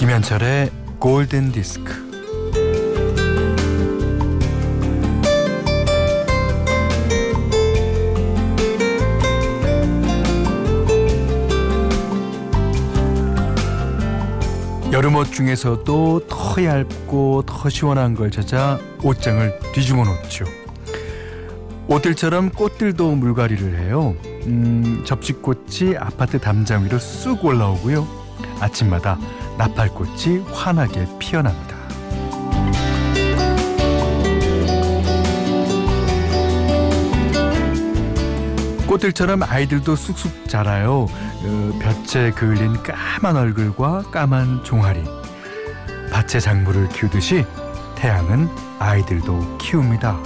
김현철의 골든디스크. 여름옷 중에서도 더 얇고 더 시원한 걸 찾아 옷장을 뒤집어 놓죠. 옷들처럼 꽃들도 물갈이를 해요. 접시꽃이 아파트 담장 위로 쑥 올라오고요. 아침마다 나팔꽃이 환하게 피어납니다. 꽃들처럼 아이들도 쑥쑥 자라요. 볕에 그을린 까만 얼굴과 까만 종아리. 밭에 작물을 키우듯이 태양은 아이들도 키웁니다.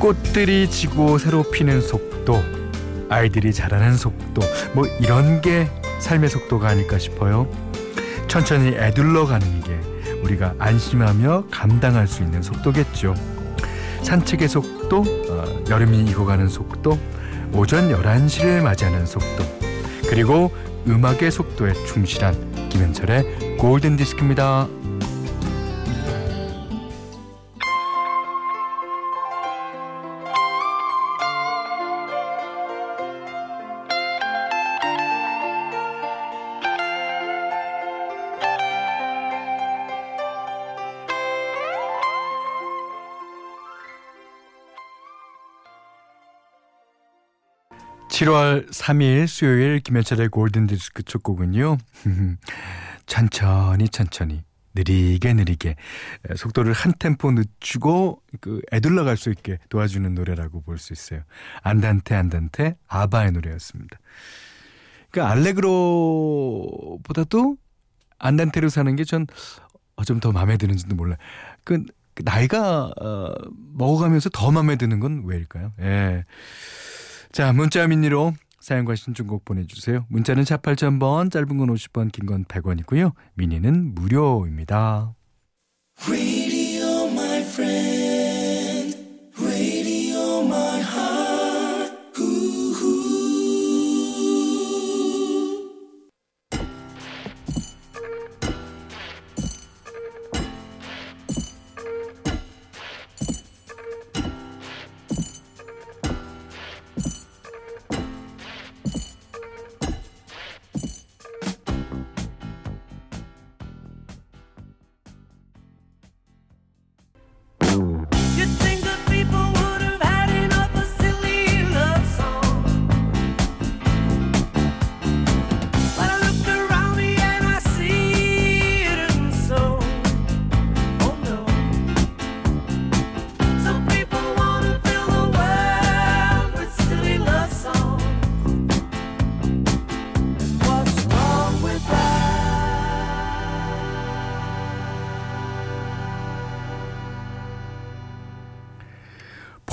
꽃들이 지고 새로 피는 속도, 아이들이 자라는 속도, 뭐 이런 게 삶의 속도가 아닐까 싶어요. 천천히 애둘러가는 게 우리가 안심하며 감당할 수 있는 속도겠죠. 산책의 속도, 여름이 익어가는 속도, 오전 11시를 맞이하는 속도, 그리고 음악의 속도에 충실한 김현철의 골든디스크입니다. (7월 3일) 수요일 김현철의 골든디스크 첫 곡은요. 천천히 느리게 속도를 한 템포 늦추고 애둘러갈 수 있게 도와주는 노래라고 볼 수 있어요. 안단테 아바의 노래였습니다. 그러니까 알레그로보다도 안단테로 사는 게 전 좀 더 마음에 드는지도 몰라요. 그 나이가 먹어가면서 더 마음에 드는 건 왜일까요? 예. 자, 문자 미니로 사연과 신청곡 보내주세요. 문자는 샷 8000번, 짧은 건 50번, 긴 건 100원이고요. 미니는 무료입니다. Radio my friend, radio my heart. 우후.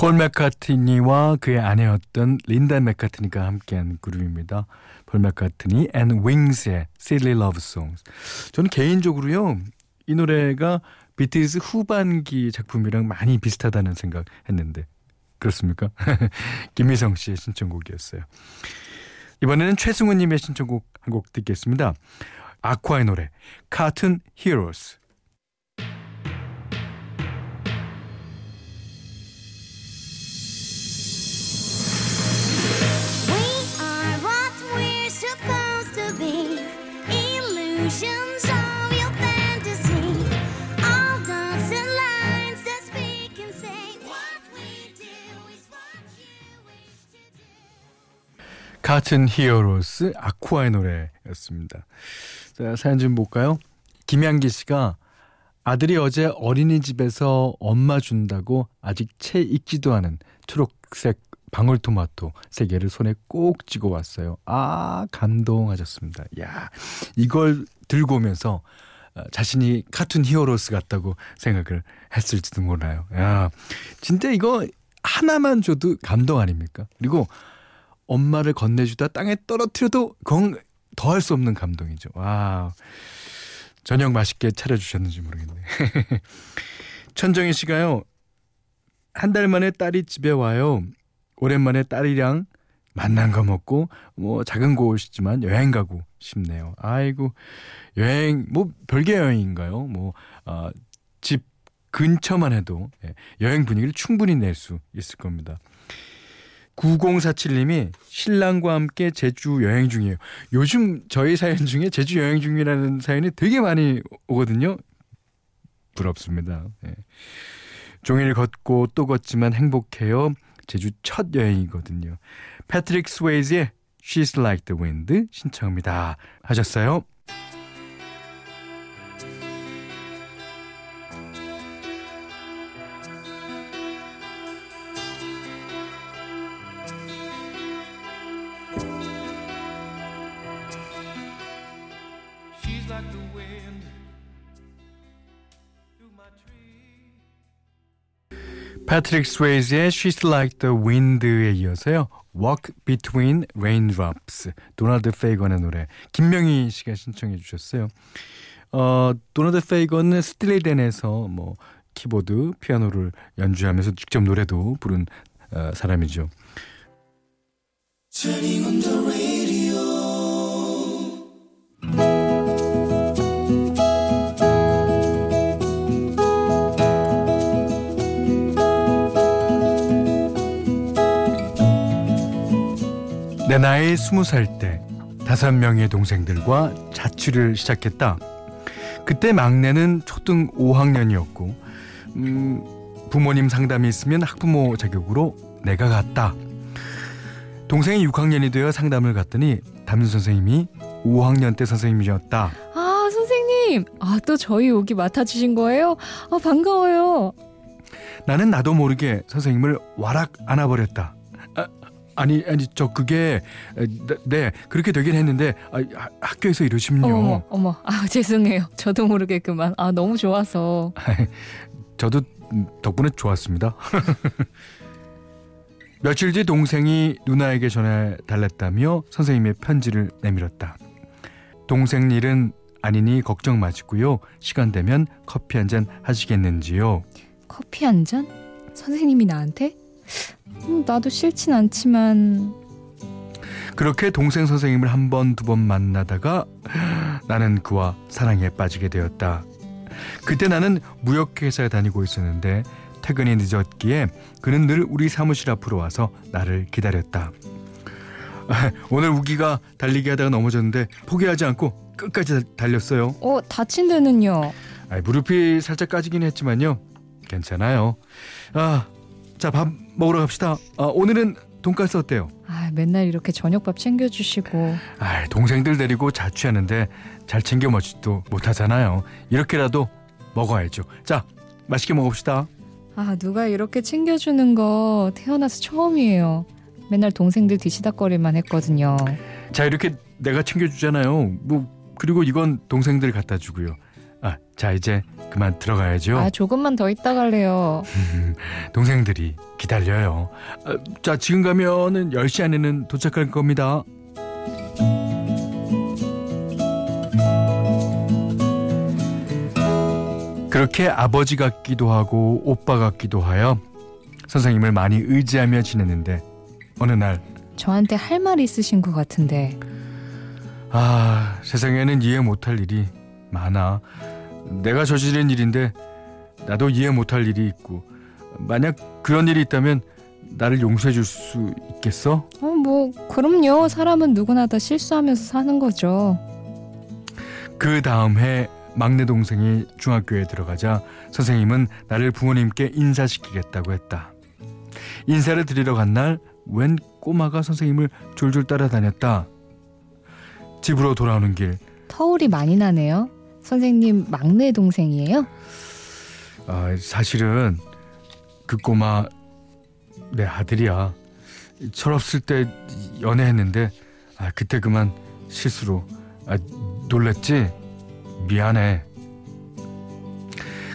폴 맥카트니와 그의 아내였던 린다 맥카트니가 함께한 그룹입니다. 폴 맥카트니 and Wings의 Silly Love Songs. 저는 개인적으로요, 이 노래가 비틀즈 후반기 작품이랑 많이 비슷하다는 생각했는데 그렇습니까? 김미성 씨의 신청곡이었어요. 이번에는 최승우님의 신청곡 한 곡 듣겠습니다. 아쿠아의 노래 Cartoon Heroes. Cartoon Heroes, 아쿠아의 노래였습니다. 자, 사연 좀 볼까요? 김양기 씨가 아들이 어제 어린이집에서 엄마 준다고 아직 채 익지도 않은 초록색 방울토마토 3개를 손에 꼭 쥐고 왔어요. 아, 감동하셨습니다. 야, 이걸 들고 오면서 자신이 카툰 히어로스 같다고 생각을 했을지도 몰라요. 야, 진짜 이거 하나만 줘도 감동 아닙니까? 그리고 엄마를 건네주다 땅에 떨어뜨려도 그건 더할 수 없는 감동이죠. 와, 저녁 맛있게 차려주셨는지 모르겠네. 천정희 씨가요, 한 달 만에 딸이 집에 와요. 오랜만에 딸이랑 맛난 거 먹고 뭐 작은 곳이지만 여행 가고 싶네요. 아이고 여행 뭐 별개 여행인가요? 뭐 집 근처만 해도 여행 분위기를 충분히 낼 수 있을 겁니다. 9047님이 신랑과 함께 제주 여행 중이에요. 요즘 저희 사연 중에 제주 여행 중이라는 사연이 되게 많이 오거든요. 부럽습니다. 예. 종일 걷고 또 걷지만 행복해요. 제주 첫 여행이거든요. 패트릭 스웨이즈의 She's Like the Wind 신청합니다. 하셨어요. 패트릭 스웨이즈의 She's Like the Wind에 이어서요. Walk Between Raindrops, 도널드 페이건의 노래 김명희 씨가 신청해 주셨어요. 도널드 페이건은 스틸리 댄에서 뭐 키보드, 피아노를 연주하면서 직접 노래도 부른 사람이죠. Turning on the radio. 내 나이 20살 때 5명의 동생들과 자취를 시작했다. 그때 막내는 초등 5학년이었고 부모님 상담이 있으면 학부모 자격으로 내가 갔다. 동생이 6학년이 되어 상담을 갔더니 담임선생님이 5학년 때 선생님이셨다. 아 선생님, 또 저희 오기 맡아주신 거예요? 반가워요. 나는 나도 모르게 선생님을 와락 안아버렸다. 아니 저 그게 네 그렇게 되긴 했는데 학교에서 이러시면요. 어머 죄송해요. 저도 모르게 그만 너무 좋아서. 저도 덕분에 좋았습니다. 며칠 뒤 동생이 누나에게 전해달랬다며 선생님의 편지를 내밀었다. 동생 일은 아니니 걱정 마시고요. 시간 되면 커피 한 잔 하시겠는지요. 커피 한 잔? 선생님이 나한테? 나도 싫진 않지만. 그렇게 동생 선생님을 한 번, 두 번 만나다가 나는 그와 사랑에 빠지게 되었다. 그때 나는 무역회사에 다니고 있었는데 퇴근이 늦었기에 그는 늘 우리 사무실 앞으로 와서 나를 기다렸다. 오늘 우기가 달리기 하다가 넘어졌는데 포기하지 않고 끝까지 달렸어요. 다친 데는요? 무릎이 살짝 까지긴 했지만요. 괜찮아요. 자, 밥 먹으러 갑시다. 오늘은 돈가스 어때요? 맨날 이렇게 저녁밥 챙겨주시고. 동생들 데리고 자취하는데 잘 챙겨 먹지도 못하잖아요. 이렇게라도 먹어야죠. 자, 맛있게 먹읍시다. 누가 이렇게 챙겨주는 거 태어나서 처음이에요. 맨날 동생들 뒤치다꺼리만 했거든요. 자, 이렇게 내가 챙겨주잖아요. 그리고 이건 동생들 갖다 주고요. 자, 이제 그만 들어가야죠. 조금만 더 있다 갈래요. 동생들이 기다려요. 자, 지금 가면은 10시 안에는 도착할 겁니다. 그렇게 아버지 같기도 하고 오빠 같기도 하여 선생님을 많이 의지하며 지냈는데 어느 날 저한테 할 말이 있으신 것 같은데. 세상에는 이해 못할 일이 많아. 내가 저지른 일인데 나도 이해 못할 일이 있고, 만약 그런 일이 있다면 나를 용서해 줄 수 있겠어? 그럼요. 사람은 누구나 다 실수하면서 사는 거죠. 그 다음 해 막내 동생이 중학교에 들어가자 선생님은 나를 부모님께 인사시키겠다고 했다. 인사를 드리러 간 날 웬 꼬마가 선생님을 졸졸 따라다녔다. 집으로 돌아오는 길 터울이 많이 나네요. 선생님 막내 동생이에요? 사실은 그 꼬마 내 아들이야. 철없을 때 연애했는데 그때 그만 실수로. 놀랬지? 미안해.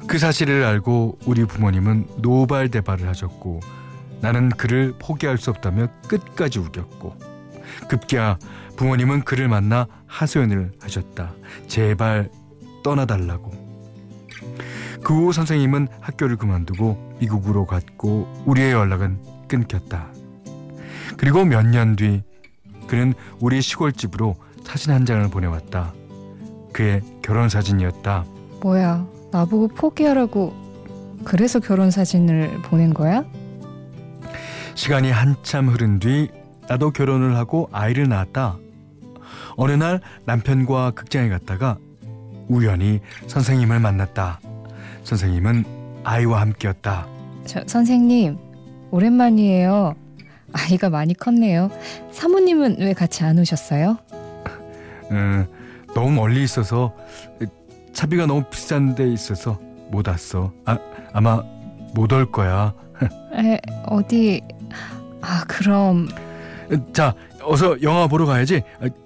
그 사실을 알고 우리 부모님은 노발대발을 하셨고, 나는 그를 포기할 수 없다며 끝까지 우겼고, 급기야 부모님은 그를 만나 하소연을 하셨다. 제발 떠나달라고. 그 후 선생님은 학교를 그만두고 미국으로 갔고 우리의 연락은 끊겼다. 그리고 몇 년 뒤 그는 우리 시골집으로 사진 한 장을 보내왔다. 그의 결혼사진이었다. 뭐야, 나보고 포기하라고 그래서 결혼사진을 보낸 거야? 시간이 한참 흐른 뒤 나도 결혼을 하고 아이를 낳았다. 어느 날 남편과 극장에 갔다가 우연히 선생님을 만났다. 선생님은 아이와 함께였다. 선생님, 오랜만이에요. 아이가 많이 컸네요. 사모님은 왜 같이 안 오셨어요? 너무 멀리 있어서 차비가 너무 비싼 데 있어서 못 왔어. 아마 못 올 거야. 어디? 아, 그럼. 자, 어서 영화 보러 가야지.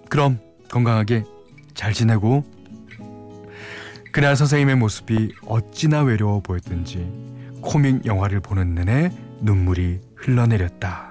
그럼 건강하게 잘 지내고. 그날 선생님의 모습이 어찌나 외로워 보였던지 코믹 영화를 보는 내내 눈물이 흘러내렸다.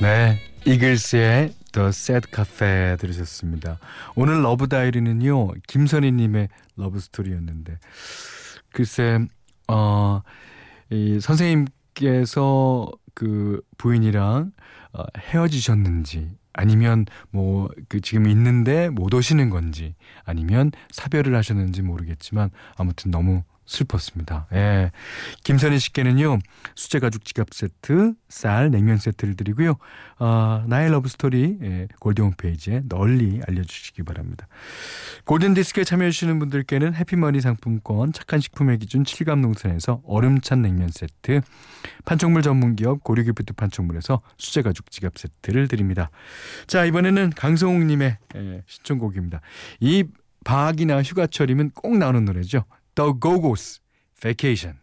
네, 이글스의 The Sad Cafe 들으셨습니다. 오늘 러브 다이리는요, 김선희님의 러브 스토리였는데, 글쎄, 이 선생님께서 그 부인이랑 헤어지셨는지, 아니면 뭐 그 지금 있는데 못 오시는 건지, 아니면 사별을 하셨는지 모르겠지만 아무튼 너무 슬펐습니다. 예. 김선희 씨께는요, 수제가죽 지갑 세트, 쌀, 냉면 세트를 드리고요. 나의 러브스토리, 예, 골드 홈페이지에 널리 알려주시기 바랍니다. 골든디스크에 참여해주시는 분들께는 해피머니 상품권, 착한 식품의 기준 7감 농산에서 얼음찬 냉면 세트, 판촉물 전문기업 고려기프트 판촉물에서 수제가죽 지갑 세트를 드립니다. 자, 이번에는 강성욱님의 신청곡입니다. 이 방학이나 휴가철이면 꼭 나오는 노래죠. The Go-Go's Vacation.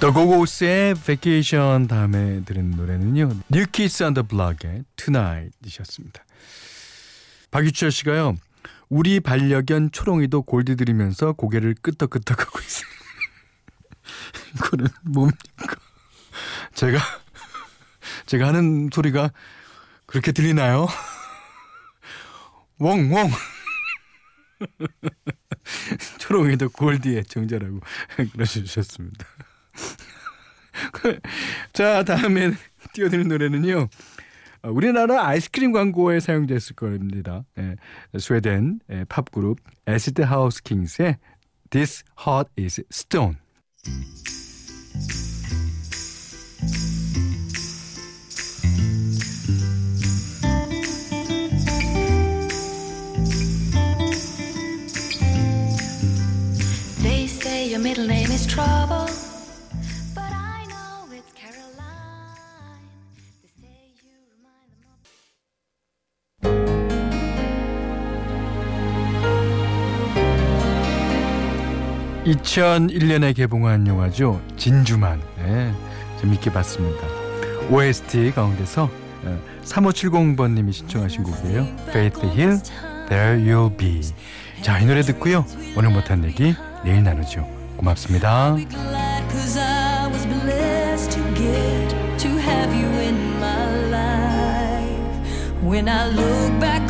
The Go-Go's의 Vacation 다음에 들은 노래는요, New Kids on the Block의 Tonight이셨습니다. 박유철 씨가요, 우리 반려견 초롱이도 골드 들이면서 고개를 끄덕끄덕 하고 있어요. 이거는 뭡니까? 제가 하는 소리가 그렇게 들리나요? 웡웡. 초롱이도 골드의 정자라고 그러셨습니다. 자, 다음에 띄워드리는 노래는요, 우리나라 아이스크림 광고에 사용됐을 겁니다. 스웨덴 팝그룹 에시드 하우스 킹스의 This Heart is Stone. They say your middle name is trouble. 2001년에 개봉한 영화죠. 진주만. 예, 재밌게 봤습니다. OST 가운데서 3570번님이 신청하신 곡이에요. Faith Hill, There You'll Be. 자, 이 노래 듣고요, 오늘 못한 얘기 내일 나누죠. 고맙습니다. When I look back